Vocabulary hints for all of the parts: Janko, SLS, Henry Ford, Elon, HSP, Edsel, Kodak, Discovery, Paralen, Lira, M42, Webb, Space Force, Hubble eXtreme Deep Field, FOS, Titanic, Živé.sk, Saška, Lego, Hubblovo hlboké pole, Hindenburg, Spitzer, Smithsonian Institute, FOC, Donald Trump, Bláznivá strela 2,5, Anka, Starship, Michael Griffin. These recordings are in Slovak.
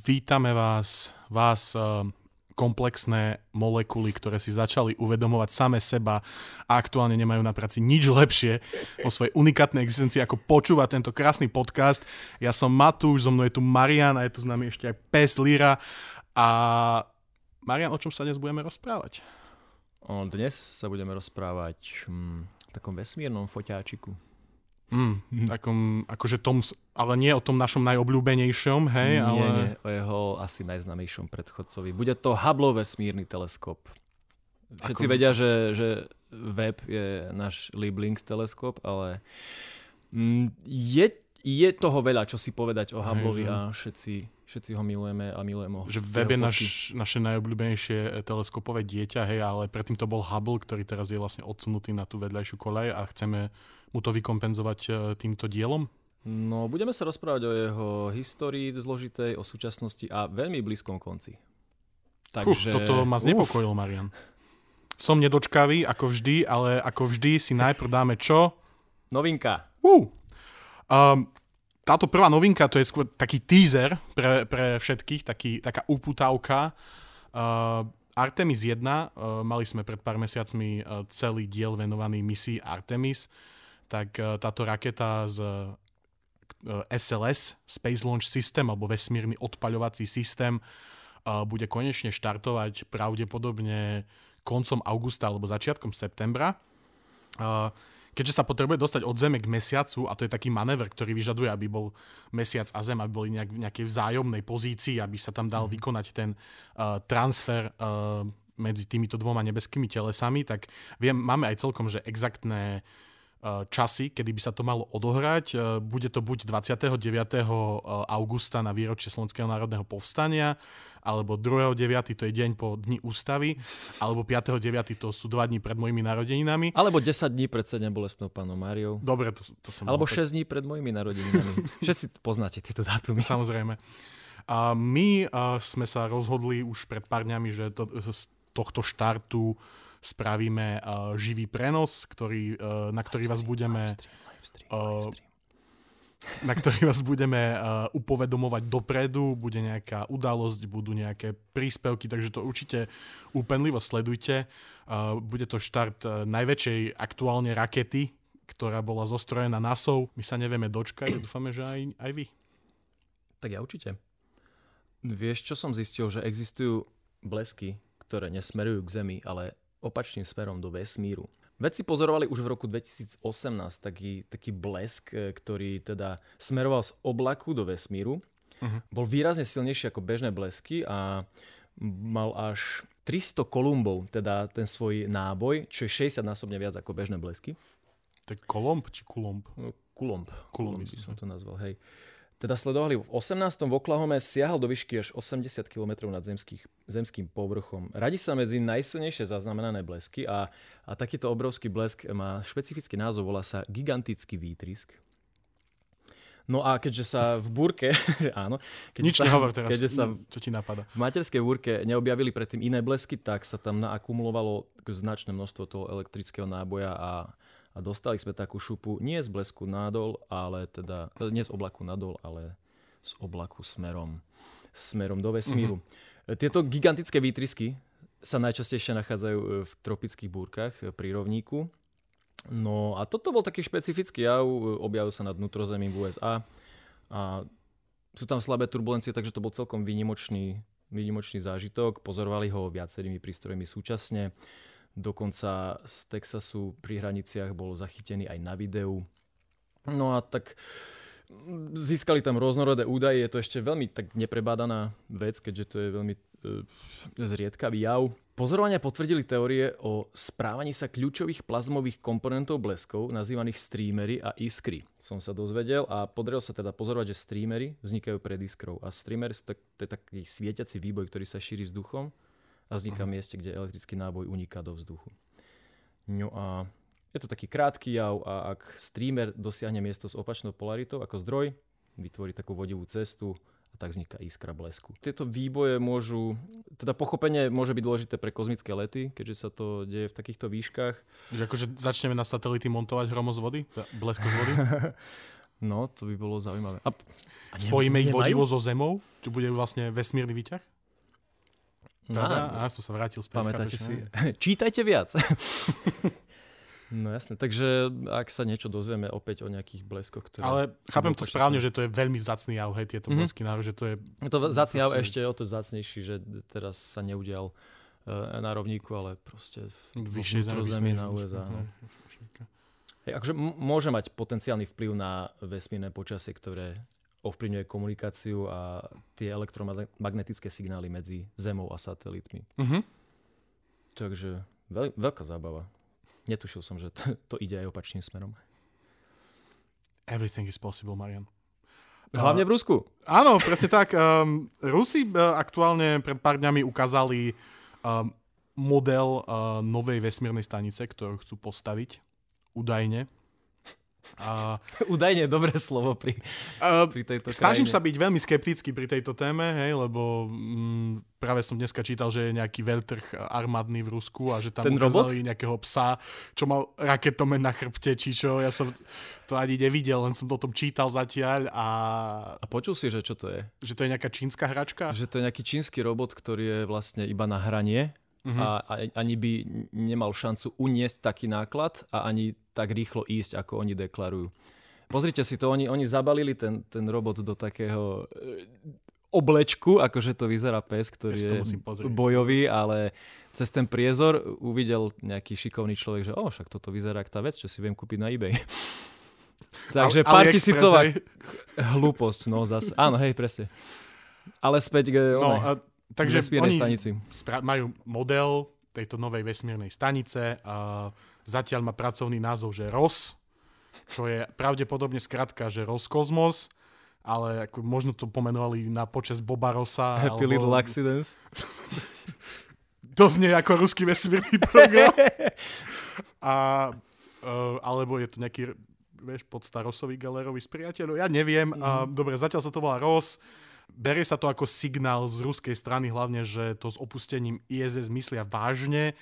Vítame vás komplexné molekuly, ktoré si začali uvedomovať same seba a aktuálne nemajú na práci nič lepšie po svojej unikátnej existencii, ako počúvať tento krásny podcast. Ja som Matúš, so mnou je tu Marián a je tu s nami ešte aj pes Lira. A Marián, o čom sa dnes budeme rozprávať? Dnes sa budeme rozprávať v takom vesmírnom foťáčiku. Takom, akože tom, ale nie o tom našom najobľúbenejšom, hej? Nie, o jeho asi najznámejšom predchodcovi. Bude to Hubbleov vesmírny teleskop. Všetci vedia, že Webb je náš Lieblings teleskop, ale je toho veľa, čo si povedať o Hubbleovi a všetci ho milujeme a milujeme ho. Že Webb je naše najobľúbenejšie teleskopové dieťa, hej, ale predtým to bol Hubble, ktorý teraz je vlastne odsunutý na tú vedľajšiu koľaj a chceme mu to vykompenzovať týmto dielom? No, budeme sa rozprávať o jeho histórii zložitej, o súčasnosti a veľmi blízkom konci. Takže... toto ma znepokojil, Marian. Som nedočkavý, ako vždy, ale ako vždy si najprv dáme čo? Novinka. Táto prvá novinka, to je skôr taký teaser pre všetkých, taká uputávka. Artemis 1, mali sme pred pár mesiacmi celý diel venovaný misii Artemis. Tak táto raketa z SLS, Space Launch System, alebo vesmírny odpaľovací systém, bude konečne štartovať pravdepodobne koncom augusta alebo začiatkom septembra. Keďže sa potrebuje dostať od Zeme k mesiacu, a to je taký manéver, ktorý vyžaduje, aby bol mesiac a Zem, aby boli v nejakej vzájomnej pozícii, aby sa tam dal vykonať ten transfer medzi týmito dvoma nebeskými telesami, tak máme aj celkom, že exaktné časy, kedy by sa to malo odohrať. Bude to buď 29. augusta na výročie Slovenského národného povstania, alebo 2.9. to je deň po dni ústavy, alebo 5.9. to sú 2 dní pred mojimi narodeninami. Alebo 10 dní pred 7 bolestnou pánom Máriou. Dobre, to som... Alebo 6 dní pred mojimi narodeninami. Všetci poznáte tieto dátumy. Samozrejme. A my sme sa rozhodli už pred pár dňami, že z tohto štartu spravíme živý prenos, na ktorý vás budeme upovedomovať dopredu. Bude nejaká udalosť, budú nejaké príspevky, takže to určite úpenlivo sledujte. Bude to štart najväčšej aktuálne rakety, ktorá bola zostrojená NASA. My sa nevieme dočkať a dúfame, že aj vy. Tak ja určite. Vieš, čo som zistil? Že existujú blesky, ktoré nesmerujú k Zemi, ale opačným smerom do vesmíru. Vedci pozorovali už v roku 2018 taký blesk, ktorý teda smeroval z oblaku do vesmíru. Bol výrazne silnejší ako bežné blesky a mal až 300 kolumbov, teda ten svoj náboj, čo je 60-násobne viac ako bežné blesky. To je kolomb či kulomb? Kulomb by som to nazval, hej. Teda sledovali v 18. v Oklahome, siahal do výšky až 80 km nad zemským povrchom. Radí sa medzi najsilnejšie zaznamenané blesky a takýto obrovský blesk má špecifický názov, volá sa gigantický výtrysk. No a keďže sa v búrke, áno, čo ti napadá. V materskej búrke neobjavili predtým iné blesky, tak sa tam naakumulovalo značné množstvo toho elektrického náboja a dostali sme takú šupu nie z blesku nadol, ale teda nie z oblaku nadol, ale z oblaku smerom do vesmíru. Tieto gigantické výtrysky sa najčastejšie nachádzajú v tropických búrkach pri rovníku. No a toto bol taký špecifický jav, objavil sa nad vnútrozemím v USA. A sú tam slabé turbulencie, takže to bol celkom výnimočný zážitok. Pozorovali ho viacerými prístrojmi súčasne. Dokonca z Texasu pri hraniciach bol zachytený aj na videu. No a tak získali tam rôznorodé údaje. Je to ešte veľmi tak neprebádaná vec, keďže to je veľmi zriedkavý jav. Pozorovania potvrdili teórie o správaní sa kľúčových plazmových komponentov bleskov, nazývaných streamery a iskry. Som sa dozvedel a podarilo sa teda pozorovať, že streamery vznikajú pred iskrou. A streamery to je taký svietiaci výboj, ktorý sa šíri vzduchom a vzniká mieste, kde elektrický náboj uniká do vzduchu. No a je to taký krátky jav a ak streamer dosiahne miesto s opačnou polaritou ako zdroj, vytvorí takú vodivú cestu a tak vzniká iskra blesku. Tieto výboje pochopenie môže byť dôležité pre kozmické lety, keďže sa to deje v takýchto výškach. Že akože začneme na satelity montovať hromo z vody? Blesko z vody? No, to by bolo zaujímavé. A spojíme ich vodivo so Zemou? Čo bude vlastne vesmírny výťah? Som sa vrátil späť. Pamätáte si? Čítajte viac. No jasne, takže ak sa niečo dozvieme opäť o nejakých bleskoch, ktoré... Ale chápem to správne, že to je veľmi vzácny jav, hej, tieto blesky náhodou, že to je... To vzácny jav ešte o to vzácnejší, že teraz sa neudial na rovníku, ale proste vnútrozemí na USA. Hej, akože môže mať potenciálny vplyv na vesmírne počasie, ktoré ovplyvňuje komunikáciu a tie elektromagnetické signály medzi Zemou a satelitmi. Uh-huh. Takže veľká zábava. Netušil som, že to ide aj opačným smerom. Everything is possible, Marian. Hlavne v Rusku. Áno, presne tak. Rusi aktuálne pred pár dňami ukázali model novej vesmírnej stanice, ktorú chcú postaviť údajne. Údajne dobré slovo pri tejto krajine. Snažím sa byť veľmi skeptický pri tejto téme, hej, lebo práve som dneska čítal, že je nejaký veľtrh armádny v Rusku a že tam ukázali nejakého psa, čo mal raketomet na chrbte, či čo. Ja som to ani nevidel, len som o tom čítal zatiaľ. A počul si, že čo to je? Že to je nejaká čínska hračka? Že to je nejaký čínsky robot, ktorý je vlastne iba na hranie. Uh-huh. A ani by nemal šancu uniesť taký náklad a ani tak rýchlo ísť, ako oni deklarujú. Pozrite si to, oni zabalili ten robot do takého oblečku, akože to vyzerá pes, ktorý je bojový, ale cez ten priezor uvidel nejaký šikovný človek, že však toto vyzerá ako tá vec, čo si viem kúpiť na eBay. Takže pár tisícová hlúposť. No, zase. Áno, hej, presne. Ale späť takže oni majú model tejto novej vesmírnej stanice. Zatiaľ má pracovný názov, že ROS, čo je pravdepodobne skratka, že Roskosmos, ale ako možno to pomenovali na počesť Boba Rosa. Happy Little Accidents. To znie ako ruský vesmírny program. Alebo je to nejaký podsta Rosový galerový z priateľov. Ja neviem. Dobre, zatiaľ sa to volá ROS. Berie sa to ako signál z ruskej strany, hlavne, že to s opustením ISS myslia vážne,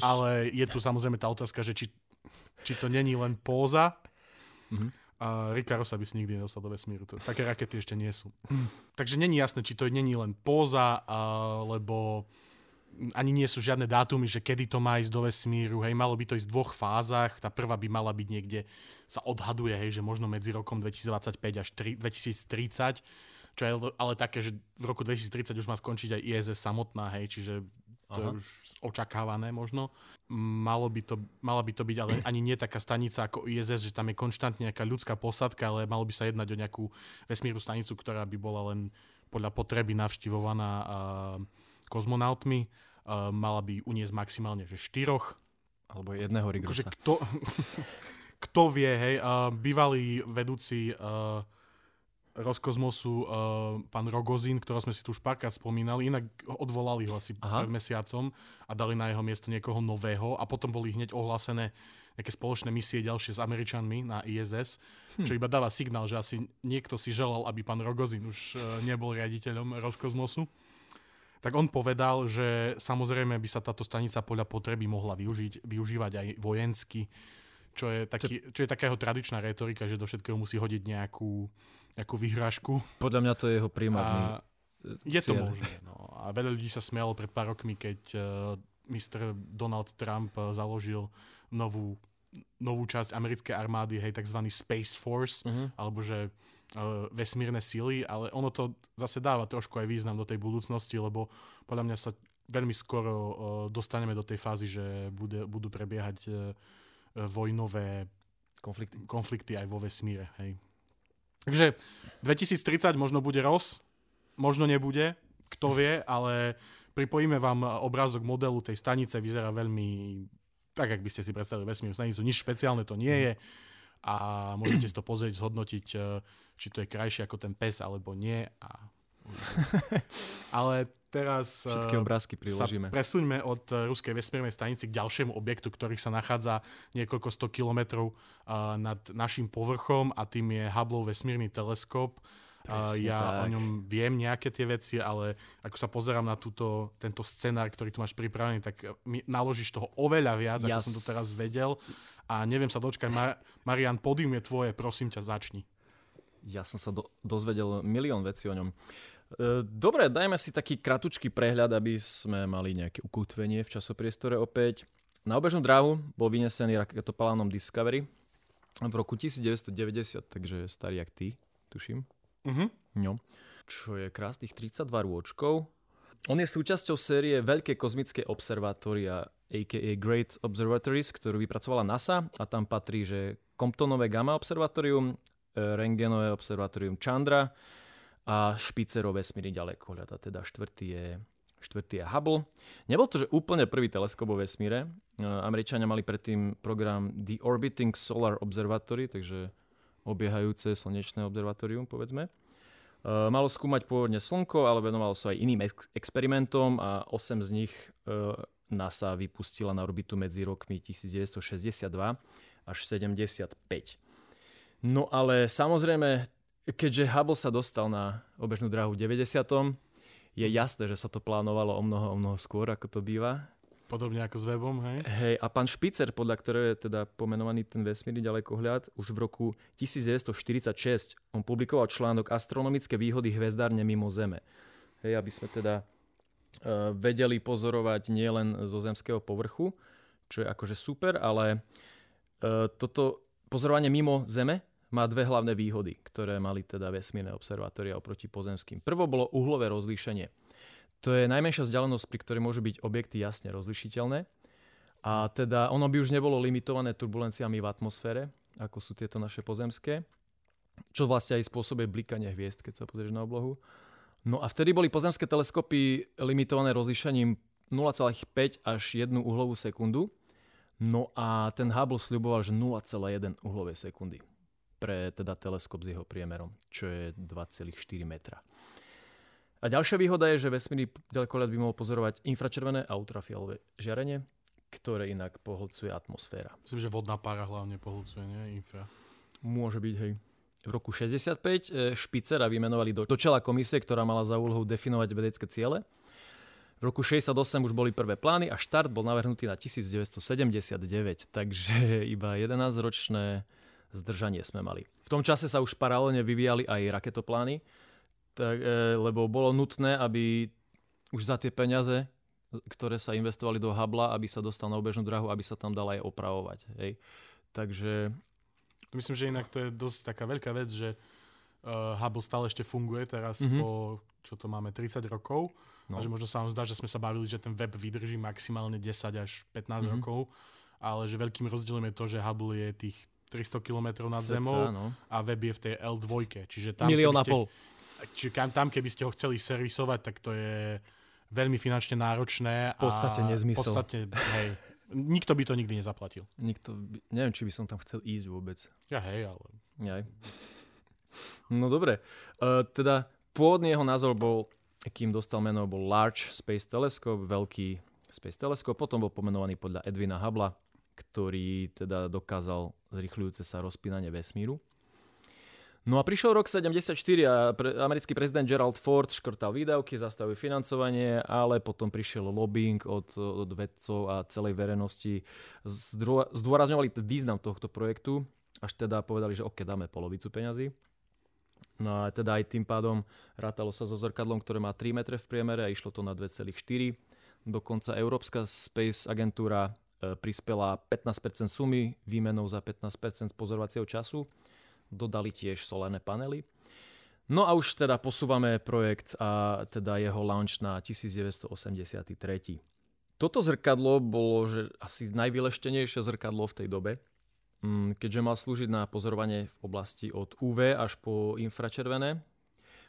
ale je tu samozrejme tá otázka, že či to není len póza. Rick Ross by si nikdy nedostal do vesmíru. Také rakety ešte nie sú. Takže není jasné, či to není len póza, lebo ani nie sú žiadne dátumy, že kedy to má ísť do vesmíru. Hej, malo by to ísť v dvoch fázach. Tá prvá by mala byť niekde, sa odhaduje, hej, že možno medzi rokom 2025 až 2030, čo je ale také, že v roku 2030 už má skončiť aj ISS samotná, hej, čiže to je už očakávané možno. Mala by to byť ale ani nie taká stanica ako ISS, že tam je konštantne nejaká ľudská posádka, ale malo by sa jednať o nejakú vesmírnu stanicu, ktorá by bola len podľa potreby navštivovaná kozmonautmi. Mala by uniesť maximálne že 4. Alebo jedného Rigrusa. Kto vie, hej, bývalý vedúci... Roskosmosu, pán Rogozin, ktorého sme si tu už párkrát spomínali, inak odvolali ho asi pred mesiacom a dali na jeho miesto niekoho nového a potom boli hneď ohlásené nejaké spoločné misie ďalšie s Američanmi na ISS, čo iba dáva signál, že asi niekto si želal, aby pán Rogozin už nebol riaditeľom Roskosmosu. Tak on povedal, že samozrejme by sa táto stanica podľa potreby mohla využívať aj vojensky, čo je taká jeho tradičná retorika, že do všetkého musí hodiť nejakú vyhrážku. Podľa mňa to je jeho primárny cieľ. Je to možné. No. A veľa ľudí sa smialo pred pár rokmi, keď Mr. Donald Trump založil novú časť americkej armády, hej, tzv. Space Force, alebo že vesmírne síly, ale ono to zase dáva trošku aj význam do tej budúcnosti, lebo podľa mňa sa veľmi skoro dostaneme do tej fázy, že budú prebiehať vojnové konflikty aj vo vesmíre, hej. Takže 2030 možno bude ROS, možno nebude, kto vie, ale pripojíme vám obrázok modelu tej stanice, vyzerá veľmi tak, ak by ste si predstavili vesmírnu stanicu, nič špeciálne to nie je a môžete si to pozrieť, zhodnotiť, či to je krajšie ako ten pes alebo nie. Ale teraz všetky obrázky priložíme. Sa presuňme od ruskej vesmírnej stanice k ďalšiemu objektu, ktorý sa nachádza niekoľko 100 kilometrov nad našim povrchom a tým je Hubbleov vesmírny teleskop. Ja tak o ňom viem nejaké tie veci, ale ako sa pozerám na tento scenár, ktorý tu máš pripravený, tak mi naložíš toho oveľa viac, ako som to teraz vedel. A neviem sa dočkať. Marián, pódium je tvoje, prosím ťa, začni. Ja som sa dozvedel milión vecí o ňom. Dobre, dajme si taký kratučký prehľad, aby sme mali nejaké ukotvenie v časopriestore opäť. Na obežnú dráhu bol vynesený raketoplánom Discovery v roku 1990, takže starý jak ty, tuším. Mhm. No. Čo je krásnych 32 rôčkov. On je súčasťou série Veľké kozmické observatória, a.k.a. Great Observatories, ktorú vypracovala NASA, a tam patrí, že Comptonové gamma observatórium, Rentgenové observatórium Chandra a Spitzerov vesmírny ďalekohľad, a teda štvrtý je Hubble. Nebol to, že úplne prvý teleskop vo vesmíre. Američania mali predtým program The Orbiting Solar Observatory, takže obiehajúce slnečné observatórium, povedzme. Malo skúmať pôvodne Slnko, ale venovalo sa aj iným experimentom a 8 z nich NASA vypustila na orbitu medzi rokmi 1962 až 75. No ale samozrejme, keďže Hubble sa dostal na obežnú dráhu v 90., je jasné, že sa to plánovalo o mnoho skôr, ako to býva. Podobne ako s Webbom, hej? Hej, a pán Spitzer, podľa ktorého je teda pomenovaný ten vesmírny ďalekohľad, už v roku 1946 on publikoval článok Astronomické výhody hvezdárne mimo Zeme. Hej, aby sme teda vedeli pozorovať nielen zo zemského povrchu, čo je akože super, ale toto pozorovanie mimo Zeme má dve hlavné výhody, ktoré mali teda vesmírne observatória oproti pozemským. Prvo bolo uhlové rozlíšenie. To je najmenšia vzdialenosť, pri ktorej môžu byť objekty jasne rozlišiteľné. A teda ono by už nebolo limitované turbulenciami v atmosfére, ako sú tieto naše pozemské, čo vlastne aj spôsobuje blikanie hviezd, keď sa pozrieš na oblohu. No a vtedy boli pozemské teleskopy limitované rozlíšením 0,5 až 1 uhlovú sekundu. No a ten Hubble sľuboval, že 0,1 uhlovej sekundy pre teda teleskop s jeho priemerom, čo je 2,4 metra. A ďalšia výhoda je, že vesmírny ďalekohľad by mohol pozorovať infračervené a ultrafialové žiarenie, ktoré inak pohľcuje atmosféra. Myslím, že vodná pára hlavne pohľcuje, nie? Infra. Môže byť, hej. V roku 1965 Spitzera vymenovali do čela komisie, ktorá mala za úlohu definovať vedecké ciele. V roku 1968 už boli prvé plány a štart bol navrhnutý na 1979, takže iba 11-ročné zdržanie sme mali. V tom čase sa už paralelne vyvíjali aj raketoplány, tak, lebo bolo nutné, aby už za tie peniaze, ktoré sa investovali do Hubbla, aby sa dostal na obežnú dráhu, aby sa tam dala aj opravovať. Hej. Takže... Myslím, že inak to je dosť taká veľká vec, že Hubble stále ešte funguje teraz po, čo to máme, 30 rokov. No. A že možno sa vám zdá, že sme sa bavili, že ten web vydrží maximálne 10 až 15 rokov, ale že veľkým rozdielom je to, že Hubble je tých 300 kilometrov nad zemou, no. A web je v tej L2, čiže tam... Milión a pol. Čiže tam, keby ste ho chceli servisovať, tak to je veľmi finančne náročné. V podstate nezmysel. V podstate, hej, nikto by to nikdy nezaplatil. Neviem, či by som tam chcel ísť vôbec. Ja hej, ale... Aj. No dobre. Teda pôvodný jeho názor bol, kým dostal meno, bol Large Space Telescope, veľký Space Telescope. Potom bol pomenovaný podľa Edwina Hubbla, ktorý teda dokázal zrýchľujúce sa rozpínanie vesmíru. No a prišiel rok 74 a americký prezident Gerald Ford škrtal výdavky, zastavil financovanie, ale potom prišiel lobbying od vedcov a celej verejnosti. Zdôrazňovali význam tohto projektu, až teda povedali, že OK, dáme polovicu peňazí. No a teda aj tým pádom rátalo sa so zrkadlom, ktoré má 3 metre v priemere a išlo to na 2,4. Dokonca Európska Space agentúra prispela 15% sumy výmenou za 15% pozorovacieho času. Dodali tiež solárne panely. No a už teda posúvame projekt a teda jeho launch na 1983. Toto zrkadlo bolo že asi najvyleštenejšie zrkadlo v tej dobe, keďže mal slúžiť na pozorovanie v oblasti od UV až po infračervené.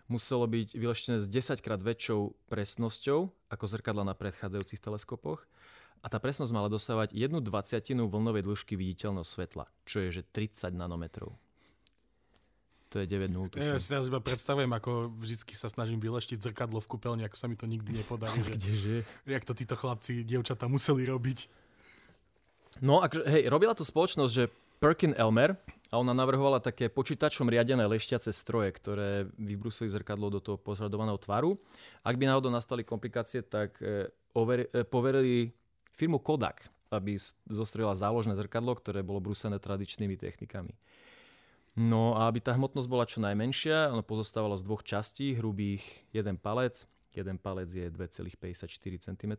Muselo byť vyleštené s 10-krát väčšou presnosťou ako zrkadla na predchádzajúcich teleskopoch. A tá presnosť mala dosávať 1/20 vlnovej dĺžky viditeľného svetla, čo je že 30 nanometrov. To je 9,0. Ja si teraz iba predstavujem, ako vždycky sa snažím vyleštiť zrkadlo v kúpeľni, ako sa mi to nikdy nepodarí. Kdeže? Jak to títo chlapci, dievčatá museli robiť. No a hej, robila to spoločnosť, že Perkin Elmer, a ona navrhovala také počítačom riadené leštiace stroje, ktoré vybrúsili zrkadlo do toho požadovaného tvaru. Ak by náhodou nastali komplikácie, tak poverili firmu Kodak, aby zostrojila záložné zrkadlo, ktoré bolo brúsené tradičnými technikami. No a aby tá hmotnosť bola čo najmenšia, ono pozostávalo z dvoch častí, hrubých jeden palec. Jeden palec je 2,54 cm.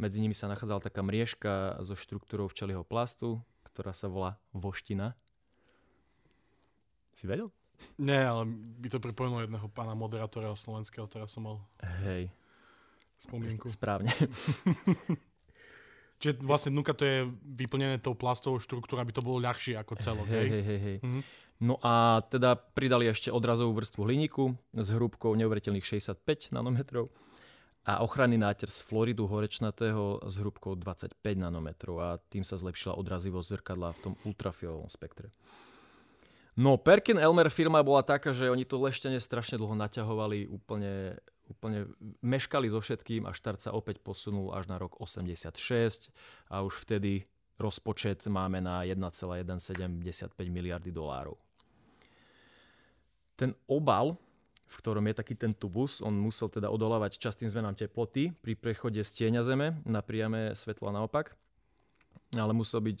Medzi nimi sa nachádzala taká mriežka so štruktúrou včelieho plastu, ktorá sa volá voština. Si vedel? Nie, ale by to pripomenulo jedného pána moderátora slovenského, teraz som mal. Hej. Spomienku. Správne. Čiže vlastne dnuka to je vyplnené tou plastovou štruktúrou, aby to bolo ľahšie ako celok. Hej. Mhm. No a teda pridali ešte odrazovú vrstvu hliníku s hrúbkou neuveriteľných 65 nanometrov a ochranný náter z fluoridu horečnatého s hrúbkou 25 nanometrov a tým sa zlepšila odrazivosť zrkadla v tom ultrafialovom spektre. No Perkin Elmer firma bola taká, že oni to leštenie strašne dlho naťahovali, úplne meškali so všetkým a štart sa opäť posunul až na rok 86 a už vtedy rozpočet máme na 1,175 miliardy dolárov. Ten obal, v ktorom je taký ten tubus, on musel teda odolávať častým zmenám teploty pri prechode z tieňa Zeme na priame svetlo naopak, ale musel byť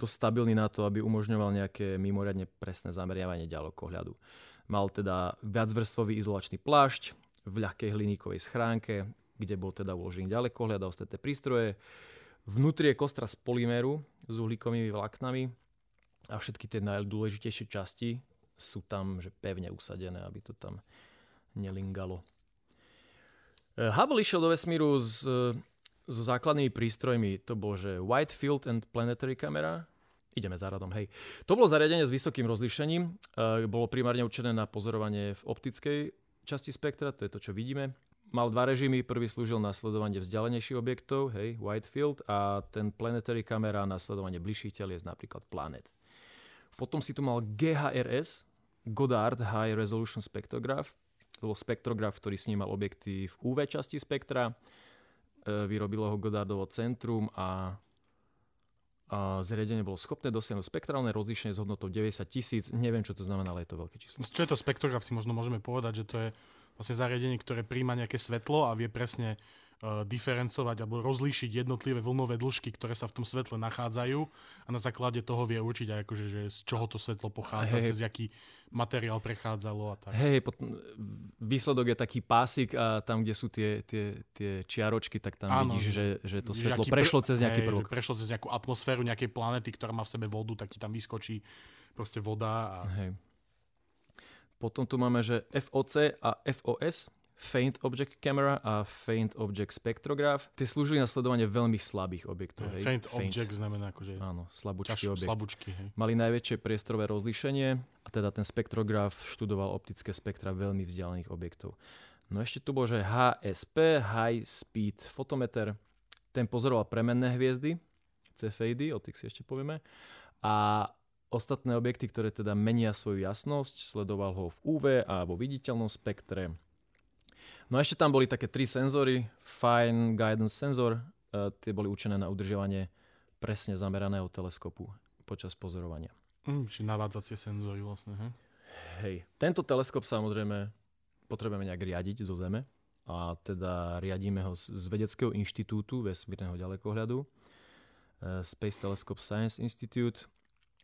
dosť stabilný na to, aby umožňoval nejaké mimoriadne presné zameriavanie ďalekohľadu. Mal teda viacvrstvový izolačný plášť, v ľahkej hliníkovej schránke, kde bol teda uložený ďalekohľad a ostatné prístroje. Vnútri je kostra z polyméru s uhlíkovými vláknami a všetky tie najdôležitejšie časti sú tam že pevne usadené, aby to tam nelingalo. Hubble išiel do vesmíru so základnými prístrojmi. To bol že Wide Field and Planetary Camera. Ideme za radom, hej. To bolo zariadenie s vysokým rozlíšením. Bolo primárne určené na pozorovanie v optickej časti spektra, to je to, čo vidíme. Mal dva režimy, prvý slúžil na sledovanie vzdialenejších objektov, hej, Wide Field, a ten planetary kamera na sledovanie bližších telies, napríklad planet. Potom si tu mal GHRS, Goddard High Resolution Spectrograph, to bol spektrograf, ktorý snímal objekty v UV časti spektra, vyrobilo ho Goddardovo centrum a zariadenie bolo schopné dosiahnuť spektrálne rozlíšenie s hodnotou 90 000. Neviem, čo to znamená, ale je to veľké číslo. Čo je to spektrograf, si možno môžeme povedať, že to je vlastne zariadenie, ktoré prijíma nejaké svetlo a vie presne diferencovať alebo rozlíšiť jednotlivé vlnové dĺžky, ktoré sa v tom svetle nachádzajú a na základe toho vie určiť aj akože, že z čoho to svetlo pochádza, cez jaký materiál prechádzalo a tak. Hej, výsledok je taký pásik a tam, kde sú tie čiaročky, tak tam áno, vidíš, že to svetlo prešlo cez nejaký prvok. Prešlo cez nejakú atmosféru nejakej planéty, ktorá má v sebe vodu, tak ti tam vyskočí proste voda. Hej. Potom tu máme, že FOC a FOS, Faint Object Camera a Faint Object Spectrograph. Tie slúžili na sledovanie veľmi slabých objektov. Hej. Faint Object znamená akože áno, slabúčky objekt. Slabúčky, hej. Mali najväčšie priestorové rozlíšenie a teda ten spektrograf študoval optické spektra veľmi vzdialených objektov. No ešte tu bol, že HSP, High Speed Photometer. Ten pozoroval premenné hviezdy, Cepheidy, o tých si ešte povieme. A ostatné objekty, ktoré teda menia svoju jasnosť, sledoval ho v UV a vo viditeľnom spektre. No a ešte tam boli také tri senzory. Fine Guidance Sensor, tie boli určené na udržiavanie presne zameraného teleskopu počas pozorovania. Čiže navádzacie senzory vlastne. Hej. Tento teleskop samozrejme potrebujeme nejak riadiť zo Zeme. A teda riadíme ho z Vedeckého inštitútu vesmírneho ďalekohľadu. Space Telescope Science Institute.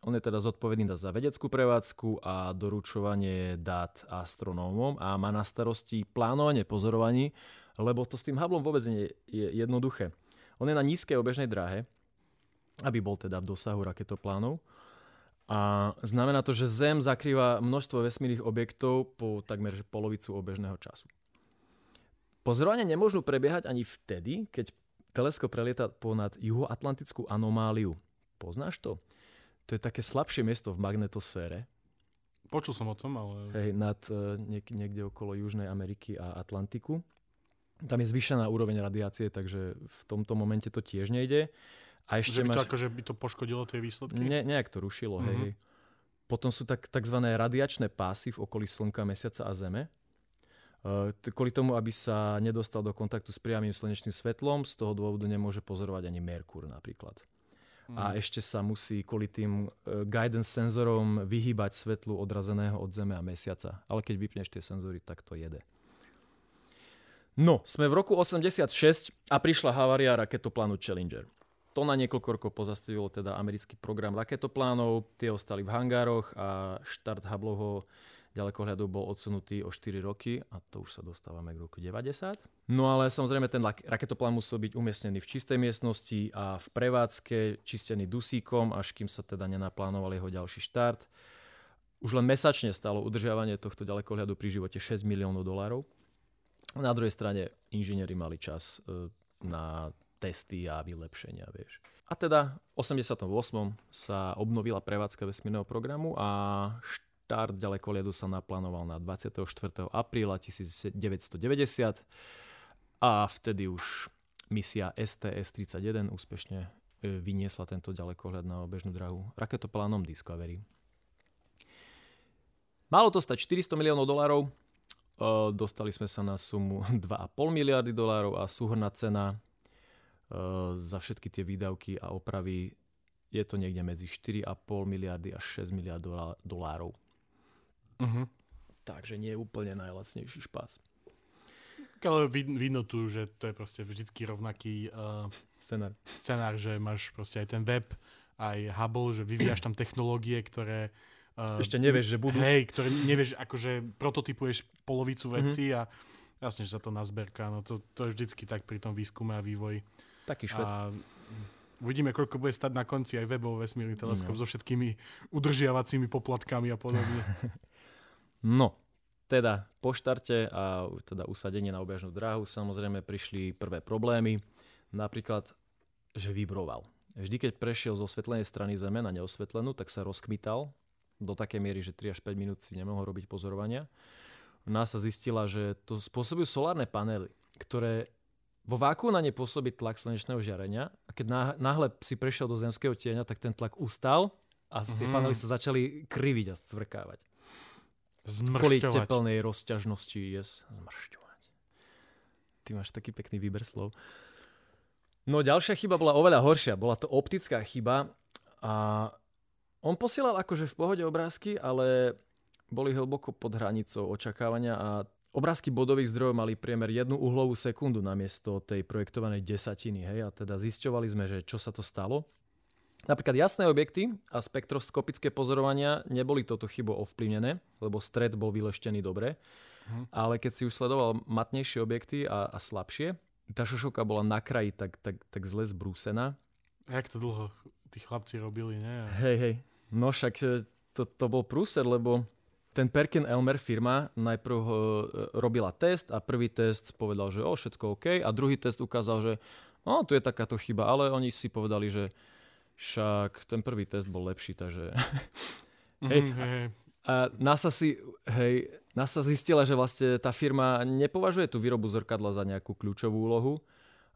On je teda zodpovedný za vedeckú prevádzku a doručovanie dát astronómom a má na starosti plánovanie pozorovaní, lebo to s tým Hubblom vôbec nie je jednoduché. On je na nízkej obežnej dráhe, aby bol teda v dosahu raketoplánov. A znamená to, že Zem zakrýva množstvo vesmírnych objektov po takmer polovicu obežného času. Pozorovania nemôžu prebiehať ani vtedy, keď teleskop prelieta ponad juhoatlantickú anomáliu. Poznáš to? To je také slabšie miesto v magnetosfére. Počul som o tom, ale... Hej, nad niekde okolo Južnej Ameriky a Atlantiku. Tam je zvýšená úroveň radiácie, takže v tomto momente to tiež nejde. A ešte že by to, akože by to poškodilo tie výsledky? Nejak to rušilo, hej. Potom sú takzvané radiačné pásy v okolí Slnka, Mesiaca a Zeme. Kvôli tomu, aby sa nedostal do kontaktu s priamým slnečným svetlom, z toho dôvodu nemôže pozorovať ani Merkúr napríklad. A ešte sa musí kvôli tým guidance senzorom vyhýbať svetlu odrazeného od Zeme a Mesiaca. Ale keď vypneš tie senzory, tak to jede. No, sme v roku 86 a prišla havária raketoplánu Challenger. To na niekoľko rokov pozastavilo teda americký program raketoplánov, tie ostali v hangároch a štart Hubbleho ďalekohľadu bol odsunutý o 4 roky a to už sa dostávame k roku 90. No ale samozrejme ten raketoplán musel byť umiestnený v čistej miestnosti a v prevádzke, čistený dusíkom, až kým sa teda nenaplánoval jeho ďalší štart. Už len mesačne stálo udržiavanie tohto ďalekohľadu pri živote $6 miliónov. Na druhej strane inžinieri mali čas na testy a vylepšenia, vieš. A teda v 88. sa obnovila prevádzka vesmírneho programu a štart ďalekohľadu sa naplánoval na 24. apríla 1990 a vtedy už misia STS-31 úspešne vyniesla tento ďalekohľad na obežnú dráhu raketoplánom Discovery. Malo to stať $400 miliónov, dostali sme sa na sumu $2,5 miliardy a súhrnná cena za všetky tie výdavky a opravy je to niekde medzi $4,5 miliardy až $6 miliard. Uh-huh. Takže nie je úplne najlacnejší špás. Ale vidno tu, že to je proste vždycky rovnaký scenár, že máš proste aj ten Webb, aj Hubble, že vyvíjaš tam technológie, ktoré ešte nevieš, že budú. Hej, ktoré nevieš, akože prototypuješ polovicu vecí a jasne, že sa to nazberká. No to je vždycky tak pri tom výskume a vývoji. Taký šved. A uvidíme, koľko bude stať na konci aj Webbov vesmírny teleskop so všetkými udržiavacími poplatkami a podobne. No, teda po štarte a teda usadenie na obežnú dráhu samozrejme prišli prvé problémy. Napríklad, že vibroval. Vždy, keď prešiel z osvetlenej strany Zeme na neosvetlenú, tak sa rozkmital do takej miery, že 3 až 5 minút si nemohol robiť pozorovania. NASA zistila, že to spôsobujú solárne panely, ktoré vo vákuu na ne pôsobí tlak slnečného žiarenia a keď náhle si prešiel do zemského tieňa, tak ten tlak ustal a tie panely sa začali kriviť a scvrkávať. Zmršťovať. Kvôli tepelnej rozťažnosti zmršťovať. Ty máš taký pekný výber slov. No ďalšia chyba bola oveľa horšia. Bola to optická chyba a on posielal akože v pohode obrázky, ale boli hlboko pod hranicou očakávania a obrázky bodových zdrojov mali priemer 1 uhlovú sekundu namiesto tej projektovanej desatiny. Hej? A teda zisťovali sme, že čo sa to stalo. Napríklad jasné objekty a spektroskopické pozorovania neboli touto chybou ovplyvnené, lebo stred bol vyleštený dobre. Ale keď si už sledoval matnejšie objekty a slabšie, tá šošovka bola na kraji tak zle zbrúsená. A jak to dlho tí chlapci robili, ne? Hej. No však to bol prúser, lebo ten Perkin Elmer firma najprv robila test a prvý test povedal, že všetko OK a druhý test ukázal, že tu je takáto chyba, ale oni si povedali, že však ten prvý test bol lepší, takže A NASA zistila, že vlastne tá firma nepovažuje tú výrobu zrkadla za nejakú kľúčovú úlohu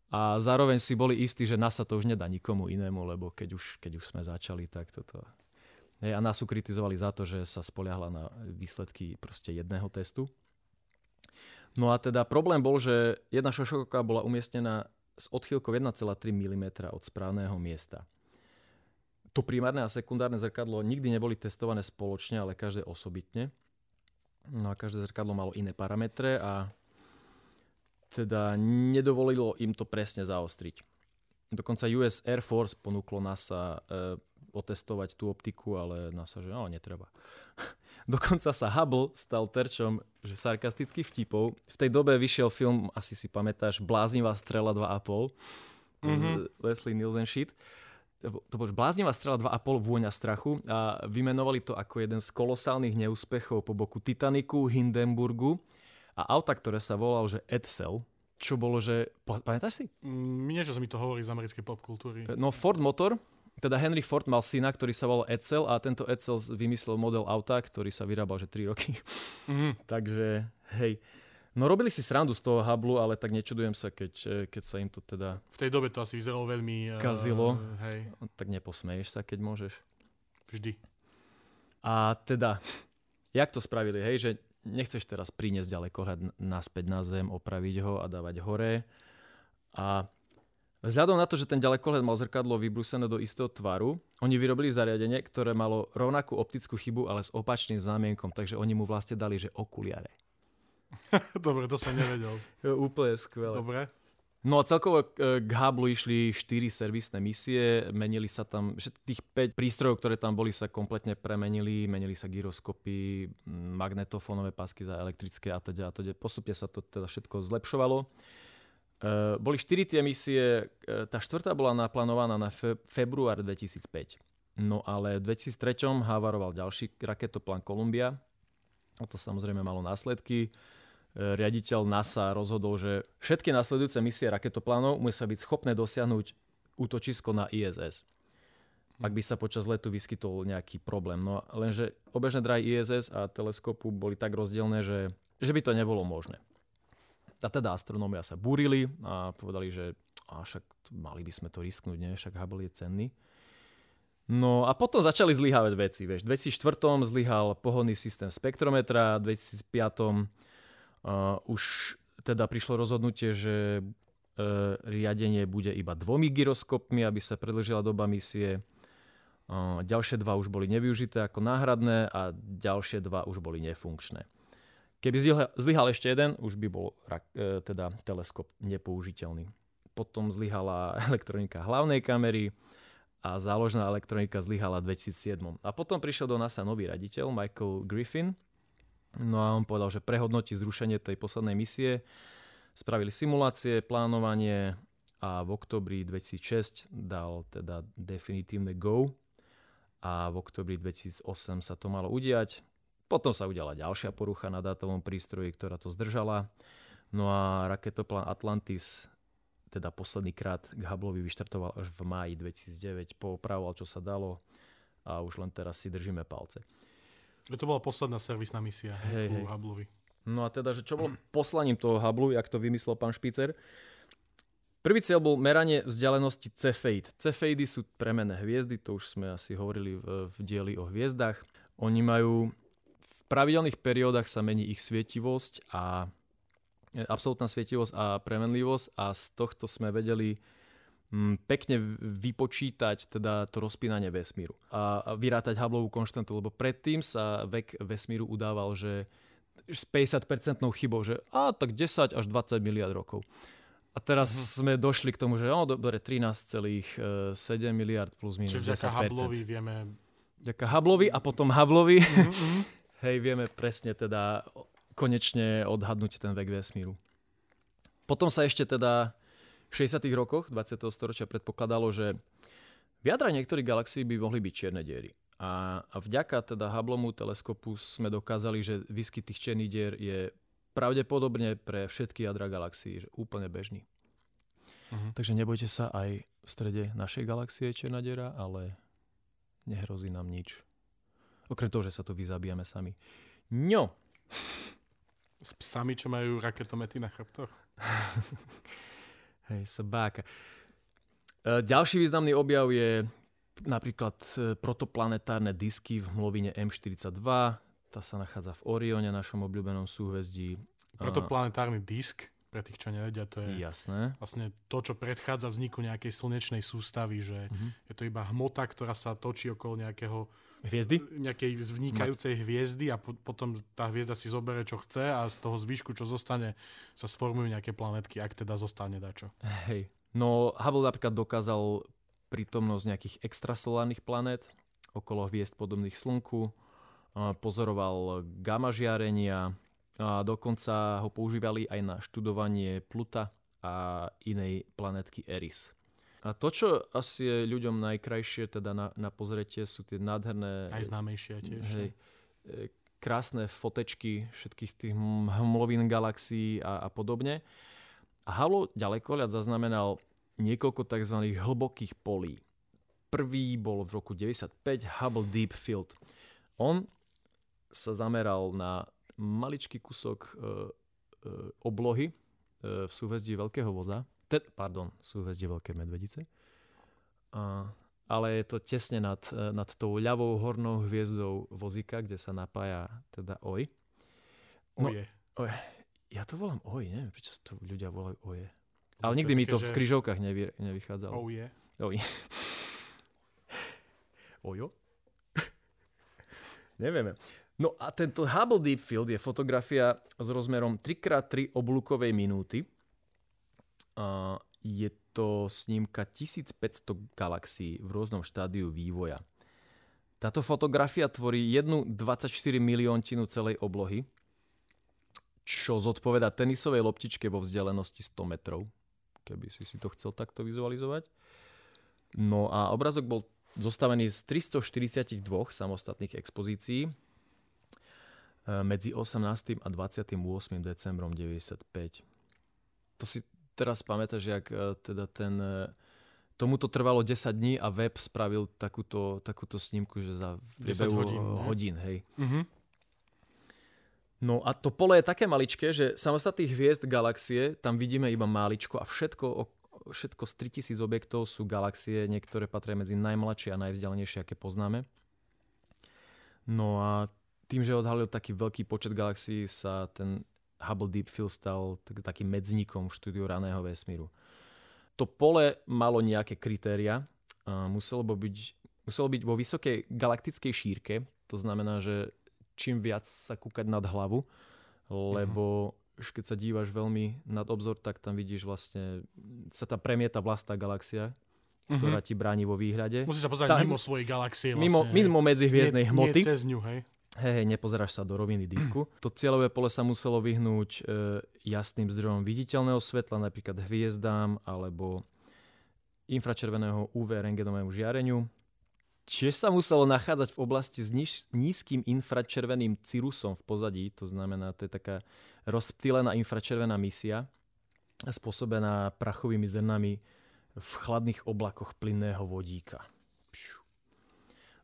a zároveň si boli istí, že NASA to už nedá nikomu inému, lebo keď už sme začali, tak toto... A nás ukritizovali za to, že sa spoliahla na výsledky proste jedného testu. No a teda problém bol, že jedna šošovka bola umiestnená s odchýlkou 1,3 mm od správneho miesta. To primárne a sekundárne zrkadlo nikdy neboli testované spoločne, ale každé osobitne. No a každé zrkadlo malo iné parametre a teda nedovolilo im to presne zaostriť. Dokonca US Air Force ponúklo NASA otestovať tú optiku, ale NASA, že netreba. Dokonca sa Hubble stal terčom sarkastických vtipov. V tej dobe vyšiel film, asi si pamätáš, Bláznivá strela 2,5 z Leslie Nielsen shit. To bol Bláznivá strela 2,5 vôňa strachu a vymenovali to ako jeden z kolosálnych neúspechov po boku Titanicu, Hindenburgu a auta, ktoré sa volal, že Edsel. Čo bolo, že... Pamätáš si? Niečo sa mi to hovorí z americkej popkultúry. No Ford motor... Teda Henry Ford mal syna, ktorý sa volal Edsel a tento Edsel vymyslel model auta, ktorý sa vyrábal že 3 roky. Takže, hej. No robili si srandu z toho Hubble, ale tak nečudujem sa, keď sa im to teda... V tej dobe to asi vyzeralo veľmi... Kazilo. Hej. Tak neposmeješ sa, keď môžeš. Vždy. A teda, jak to spravili, hej, že nechceš teraz priniesť ďalekohľad naspäť na Zem, opraviť ho a dávať hore a... Vzhľadom na to, že ten ďalekohľad mal zrkadlo vybrúsené do istého tvaru, oni vyrobili zariadenie, ktoré malo rovnakú optickú chybu, ale s opačným znamienkom, takže oni mu vlastne dali, že okuliare. Dobre, to som nevedel. Úplne skvelé. Dobre. No a celkovo k Hubble išli 4 servisné misie, menili sa tam, tých 5 prístrojov, ktoré tam boli, sa kompletne premenili, menili sa gyroskopy, magnetofónové pásky za elektrické a teda postupne sa to teda všetko zlepšovalo. Boli 4 tie misie, tá štvrtá bola naplánovaná na február 2005. No ale v 2003 havaroval ďalší raketoplán Columbia a to samozrejme malo následky. Riaditeľ NASA rozhodol, že všetky nasledujúce misie raketoplánov musia byť schopné dosiahnuť útočisko na ISS. Ak by sa počas letu vyskytol nejaký problém. No lenže obežné dráhy ISS a teleskopu boli tak rozdielne, že by to nebolo možné. A teda astronómia sa búrili a povedali, že však mali by sme to risknúť, nie? Však Hubble je cenný. No a potom začali zlyhávať veci. Vieš. V 2004 zlyhal pohodný systém spektrometra, v 2005 už teda prišlo rozhodnutie, že riadenie bude iba 2 gyroskopmi, aby sa predĺžila doba misie. Ďalšie 2 už boli nevyužité ako náhradné a ďalšie 2 už boli nefunkčné. Keby zlyhal ešte jeden, už by bol teda teleskop nepoužiteľný. Potom zlyhala elektronika hlavnej kamery a záložná elektronika zlyhala v 2007. A potom prišiel do NASA nový raditeľ Michael Griffin. No a on povedal, že prehodnotí zrušenie tej poslednej misie. Spravili simulácie, plánovanie a v októbri 2006 dal teda definitívne go. A v októbri 2008 sa to malo udiať. Potom sa udiala ďalšia porucha na dátovom prístroji, ktorá to zdržala. No a raketoplán Atlantis teda poslednýkrát k Hubbleovi vyštartoval až v máji 2009. Poopravoval, čo sa dalo a už len teraz si držíme palce. To bola posledná servisná misia ku Hubbleovi. No a teda, že čo bolo poslaním toho Hubbleu, jak to vymyslel pán Špicer? Prvý cieľ bol meranie vzdialenosti Cepheid. Cepheidy sú premenné hviezdy, to už sme asi hovorili v dieli o hviezdách. Oni majú... V pravidelných periódach sa mení ich svietivosť a absolútna svietivosť a premenlivosť a z tohto sme vedeli pekne vypočítať teda to rozpínanie vesmíru a vyrátať Hubbleovú konštantu, lebo predtým sa vek vesmíru udával, že s 50% chybou, že tak 10 až 20 miliard rokov. A teraz sme došli k tomu, že dobre 13,7 miliard plus minus 10%. Čiže vďaka Hubbleovi vieme... Vďaka Hubbleovi a potom Hubbleovi. Mm-hmm. Hej, vieme presne teda konečne odhadnúť ten vek vesmíru. Potom sa ešte teda v 60. rokoch 20. storočia predpokladalo, že v jadre niektorých galaxií by mohli byť čierne diery. A vďaka teda Hubbleomu teleskopu sme dokázali, že výskyt tých čiernych dier je pravdepodobne pre všetky jadra galaxií úplne bežný. Uh-huh. Takže nebojte sa, aj v strede našej galaxie je čierna diera, ale nehrozí nám nič. Okrem toho, že sa tu vyzabíjame sami. No! S psami, čo majú raketomety na chrbtoch. Hej, sabáka. Ďalší významný objav je napríklad protoplanetárne disky v mlovine M42. Tá sa nachádza v Orione, našom obľúbenom súhvezdí. Protoplanetárny disk, pre tých, čo nevedia, to je jasné. Vlastne to, čo predchádza vzniku nejakej slnečnej sústavy, že je to iba hmota, ktorá sa točí okolo nejakého hviezdy? Nejakej vznikajúcej hviezdy a potom tá hviezda si zoberie, čo chce a z toho zvyšku, čo zostane, sa sformujú nejaké planetky, ak teda zostane dačo. Hej. No Hubble napríklad dokázal prítomnosť nejakých extrasolárnych planét okolo hviezd podobných Slnku, pozoroval gamma žiarenia a dokonca ho používali aj na študovanie Pluta a inej planetky Eris. A to, čo asi je ľuďom najkrajšie teda na pozretie, sú tie nádherné... Najznámejšie tiež. Hej, krásne fotečky všetkých tých hmlovín galaxií a podobne. A Hubbleov ďalekohľad zaznamenal niekoľko tzv. Hlbokých polí. Prvý bol v roku 1995 Hubble Deep Field. On sa zameral na maličký kúsok oblohy v súhvezdí Veľkého voza. Súhvezdie Veľké medvedice. Ale je to tesne nad tou ľavou hornou hviezdou vozíka, kde sa napája teda Oj. No, Oje. Ja to volám Oj, neviem, prečo to ľudia volajú Oje. Ale nikdy mi to v križovkách nevychádzalo. Oje. Oje. Ojo? Nevieme. No a tento Hubble Deep Field je fotografia s rozmerom 3x3 oblúkovej minúty. Je to snímka 1500 galaxií v rôznom štádiu vývoja. Táto fotografia tvorí 1/24 milióntinu celej oblohy, čo zodpovedá tenisovej loptičke vo vzdialenosti 100 metrov, keby si to chcel takto vizualizovať. No a obrázok bol zostavený z 342 samostatných expozícií medzi 18. a 28. decembrom 1995. To si teraz pamätáš, jak teda tomuto trvalo 10 dní a Webb spravil takúto snímku, že za 10 hodín, hej. Mm-hmm. No a to pole je také maličké, že samostatných hviezd galaxie tam vidíme iba máličko a všetko z 3000 objektov sú galaxie, niektoré patria medzi najmladšie a najvzdialenejšie, aké poznáme. No a tým, že odhalil taký veľký počet galaxií, sa ten Hubble Deep Field stal takým medzníkom v štúdiu raného vesmíru. To pole malo nejaké kritéria. Muselo byť vo vysokej galaktickej šírke. To znamená, že čím viac sa kúkať nad hlavu, lebo keď sa dívaš veľmi nad obzor, tak tam vidíš vlastne, sa tam premieta vlastná galaxia, ktorá ti bráni vo výhľade. Musíš sa pozerať mimo svojej galaxie. Vlastne, mimo medzihviezdnej hmoty. Nie cez ňu, hej. Hej, nepozeráš sa do roviny disku. To cieľové pole sa muselo vyhnúť jasným zdrojom viditeľného svetla, napríklad hviezdám alebo infračerveného UV rentgenovému žiareniu. Tiež sa muselo nachádzať v oblasti s nízkym infračerveným cirusom v pozadí, to znamená, to je taká rozptýlená infračervená misia spôsobená prachovými zrnami v chladných oblakoch plynného vodíka.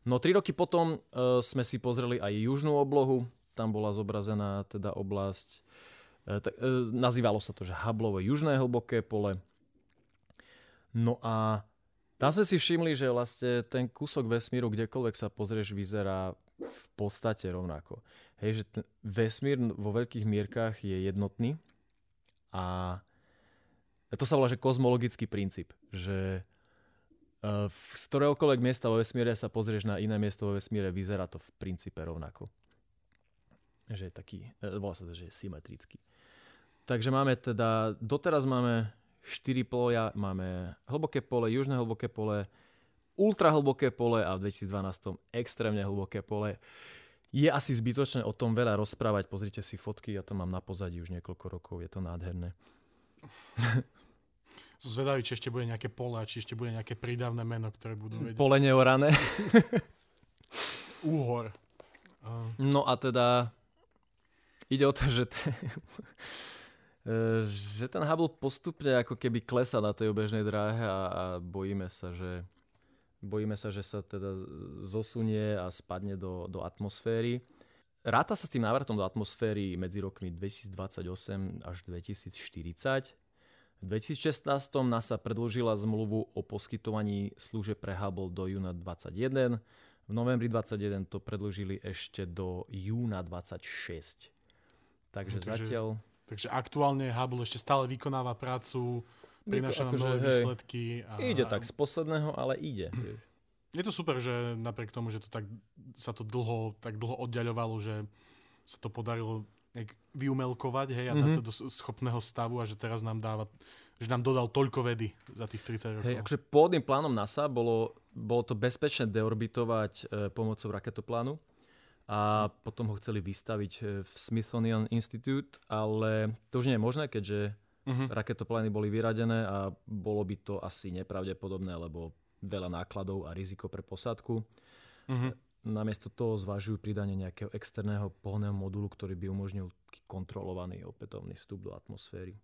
No 3 roky potom sme si pozreli aj južnú oblohu. Tam bola zobrazená teda oblasť, nazývalo sa to, že Hubbleovo južné hlboké pole. No a tam sme si všimli, že vlastne ten kúsok vesmíru, kdekoľvek sa pozrieš, vyzerá v podstate rovnako. Hej, že ten vesmír vo veľkých mierkach je jednotný a to sa volá, že kozmologický princíp, že z ktoréhokoľvek miesta vo vesmíre sa pozrieš na iné miesto vo vesmíre, vyzerá to v princípe rovnako. Že je taký, volá sa to, že je symetrický. Takže máme teda, doteraz máme 4 polia, máme hlboké pole, južné hlboké pole, ultrahlboké pole a v 2012 extrémne hlboké pole. Je asi zbytočné o tom veľa rozprávať, pozrite si fotky, ja to mám na pozadí už niekoľko rokov, je to nádherné. Som zvedavý, či ešte bude nejaké pole a či ešte bude nejaké prídavné meno, ktoré budú vedieť. Pole neorané. Úhor. No a teda ide o to, že ten Hubble postupne ako keby klesá na tej obežnej dráhe a bojíme sa, že sa teda zosunie a spadne do atmosféry. Ráta sa s tým návratom do atmosféry medzi rokmi 2028 až 2040. V 2016 NASA predĺžila zmluvu o poskytovaní služieb pre Hubble do júna 2021. V novembri 2021 to predĺžili ešte do júna 2026. Takže zatiaľ... Takže aktuálne Hubble ešte stále vykonáva prácu, prináša nám nové výsledky. Ide tak z posledného, ale ide. Je to super, že napriek tomu, že to tak dlho oddiaľovalo, že sa to podarilo vyumelkovať, hej, a dať to do schopného stavu a že teraz nám dáva, že nám dodal toľko vedy za tých 30 rokov. Hej, akože pôvodným plánom NASA bolo to bezpečne deorbitovať pomocou raketoplánu a potom ho chceli vystaviť v Smithsonian Institute, ale to už nie je možné, keďže raketoplány boli vyradené a bolo by to asi nepravdepodobné, lebo veľa nákladov a riziko pre posádku. Namiesto toho zvažujú pridanie nejakého externého pohonného modulu, ktorý by umožnil kontrolovaný opätovný vstup do atmosféry.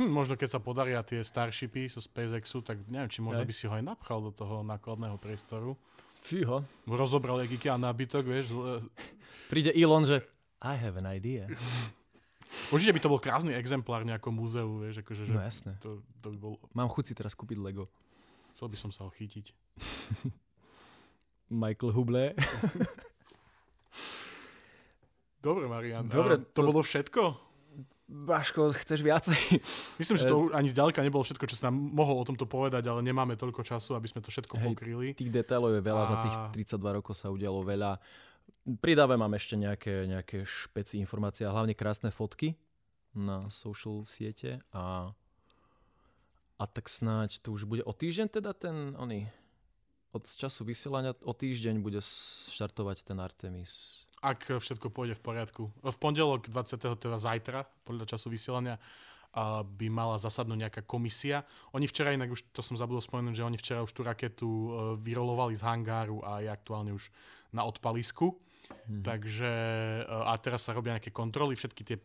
Možno keď sa podaria tie Starshipy so SpaceXu, tak neviem, či možno by si ho aj napchal do toho nákladného priestoru. Fího. Rozobral Egikia nábytok, vieš. Príde Elon, že I have an idea. Určite by to bol krásny exemplár nejakom múzeu, vieš. Akože, že no jasné. To by bol... Mám chuť si teraz kúpiť Lego. Chcel by som sa ho chytiť. Michael Hubble. Dobre, Marián. To bolo všetko? Baško, chceš viacej? Myslím, že to ani zďaleka nebolo všetko, čo sa nám mohol o tomto povedať, ale nemáme toľko času, aby sme to všetko pokryli. Tých detailov je veľa, za tých 32 rokov sa udialo veľa. Pridávam vám ešte nejaké špeci informácie a hlavne krásne fotky na social siete a A tak snáď to už bude o týždeň teda od času vysielania o týždeň bude štartovať ten Artemis. Ak všetko pôjde v poriadku. V pondelok 20. teda zajtra, podľa času vysielania, by mala zasadnúť nejaká komisia. Oni včera, inak už to som zabudol spomenúť, že oni včera už tú raketu vyrolovali z hangáru a je aktuálne už na odpalisku. Takže a teraz sa robia nejaké kontroly, všetky tie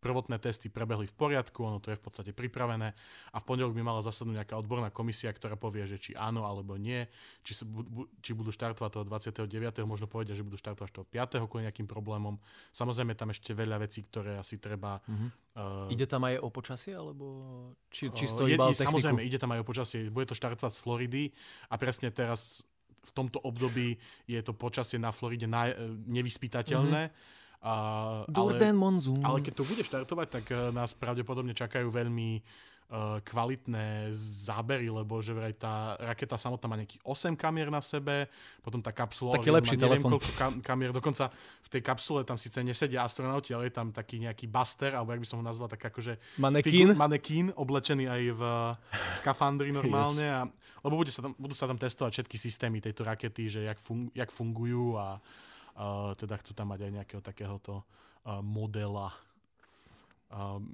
prvotné testy prebehli v poriadku, ono to je v podstate pripravené a v pondelok by mala zasadnúť nejaká odborná komisia, ktorá povie, že či áno alebo nie, či budú štartovať toho 29., možno povedia, že budú štartovať toho 5. kvôli nejakým problémom. Samozrejme tam ešte veľa vecí, ktoré asi treba... ide tam aj o počasie, alebo čisto iba o techniku? Samozrejme, ide tam aj o počasie. Bude to štartovať z Floridy a presne teraz v tomto období je to počasie na Floride nevyspytateľné. Ale keď to bude štartovať, tak nás pravdepodobne čakajú veľmi kvalitné zábery, lebo že vraj tá raketa samotná má nejakých 8 kamier na sebe, potom tá kapsula Orion má neviem koľko kamier, dokonca v tej kapsule tam síce nesedia astronauti, ale je tam taký nejaký buster, alebo jak by som ho nazval, tak akože manekín oblečený aj v skafandri normálne. Yes. Lebo budú sa tam testovať všetky systémy tejto rakety, že jak fungujú a teda chcú tam mať aj nejakého takéhoto modela.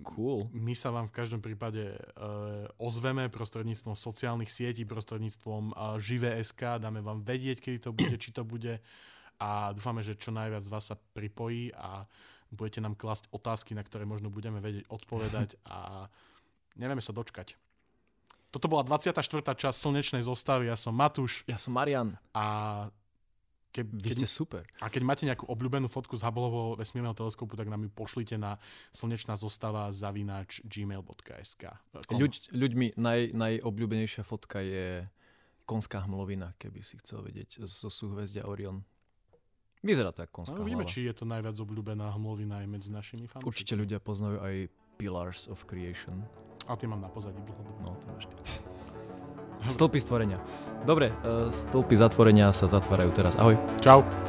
Cool. My sa vám v každom prípade ozveme prostredníctvom sociálnych sietí, prostredníctvom Živé.sk, dáme vám vedieť, kedy to bude, či to bude a dúfame, že čo najviac z vás sa pripojí a budete nám klásť otázky, na ktoré možno budeme vedieť odpovedať a nevieme sa dočkať. Toto bola 24. časť slnečnej zostavy. Ja som Matúš. Ja som Marian. A vy ste super. A keď máte nejakú obľúbenú fotku z Hubbleho vesmírneho teleskopu, tak nám ju pošlite na slnečnazostava@gmail.sk. Ľuďmi najobľúbenejšia fotka je konská hmlovina, keby si chcel vedieť, zo súhvezdia Orion. Vyzerá to ako konská hmlova. Vidíme, či je to najviac obľúbená hmlovina aj medzi našimi fanúšikmi. Určite ľudia poznajú aj Pillars of Creation. A tie mám na pozadí dlhodobo. No, to máš ty. Stĺpy stvorenia. Dobre, stĺpy zatvorenia sa zatvárajú teraz. Ahoj. Čau.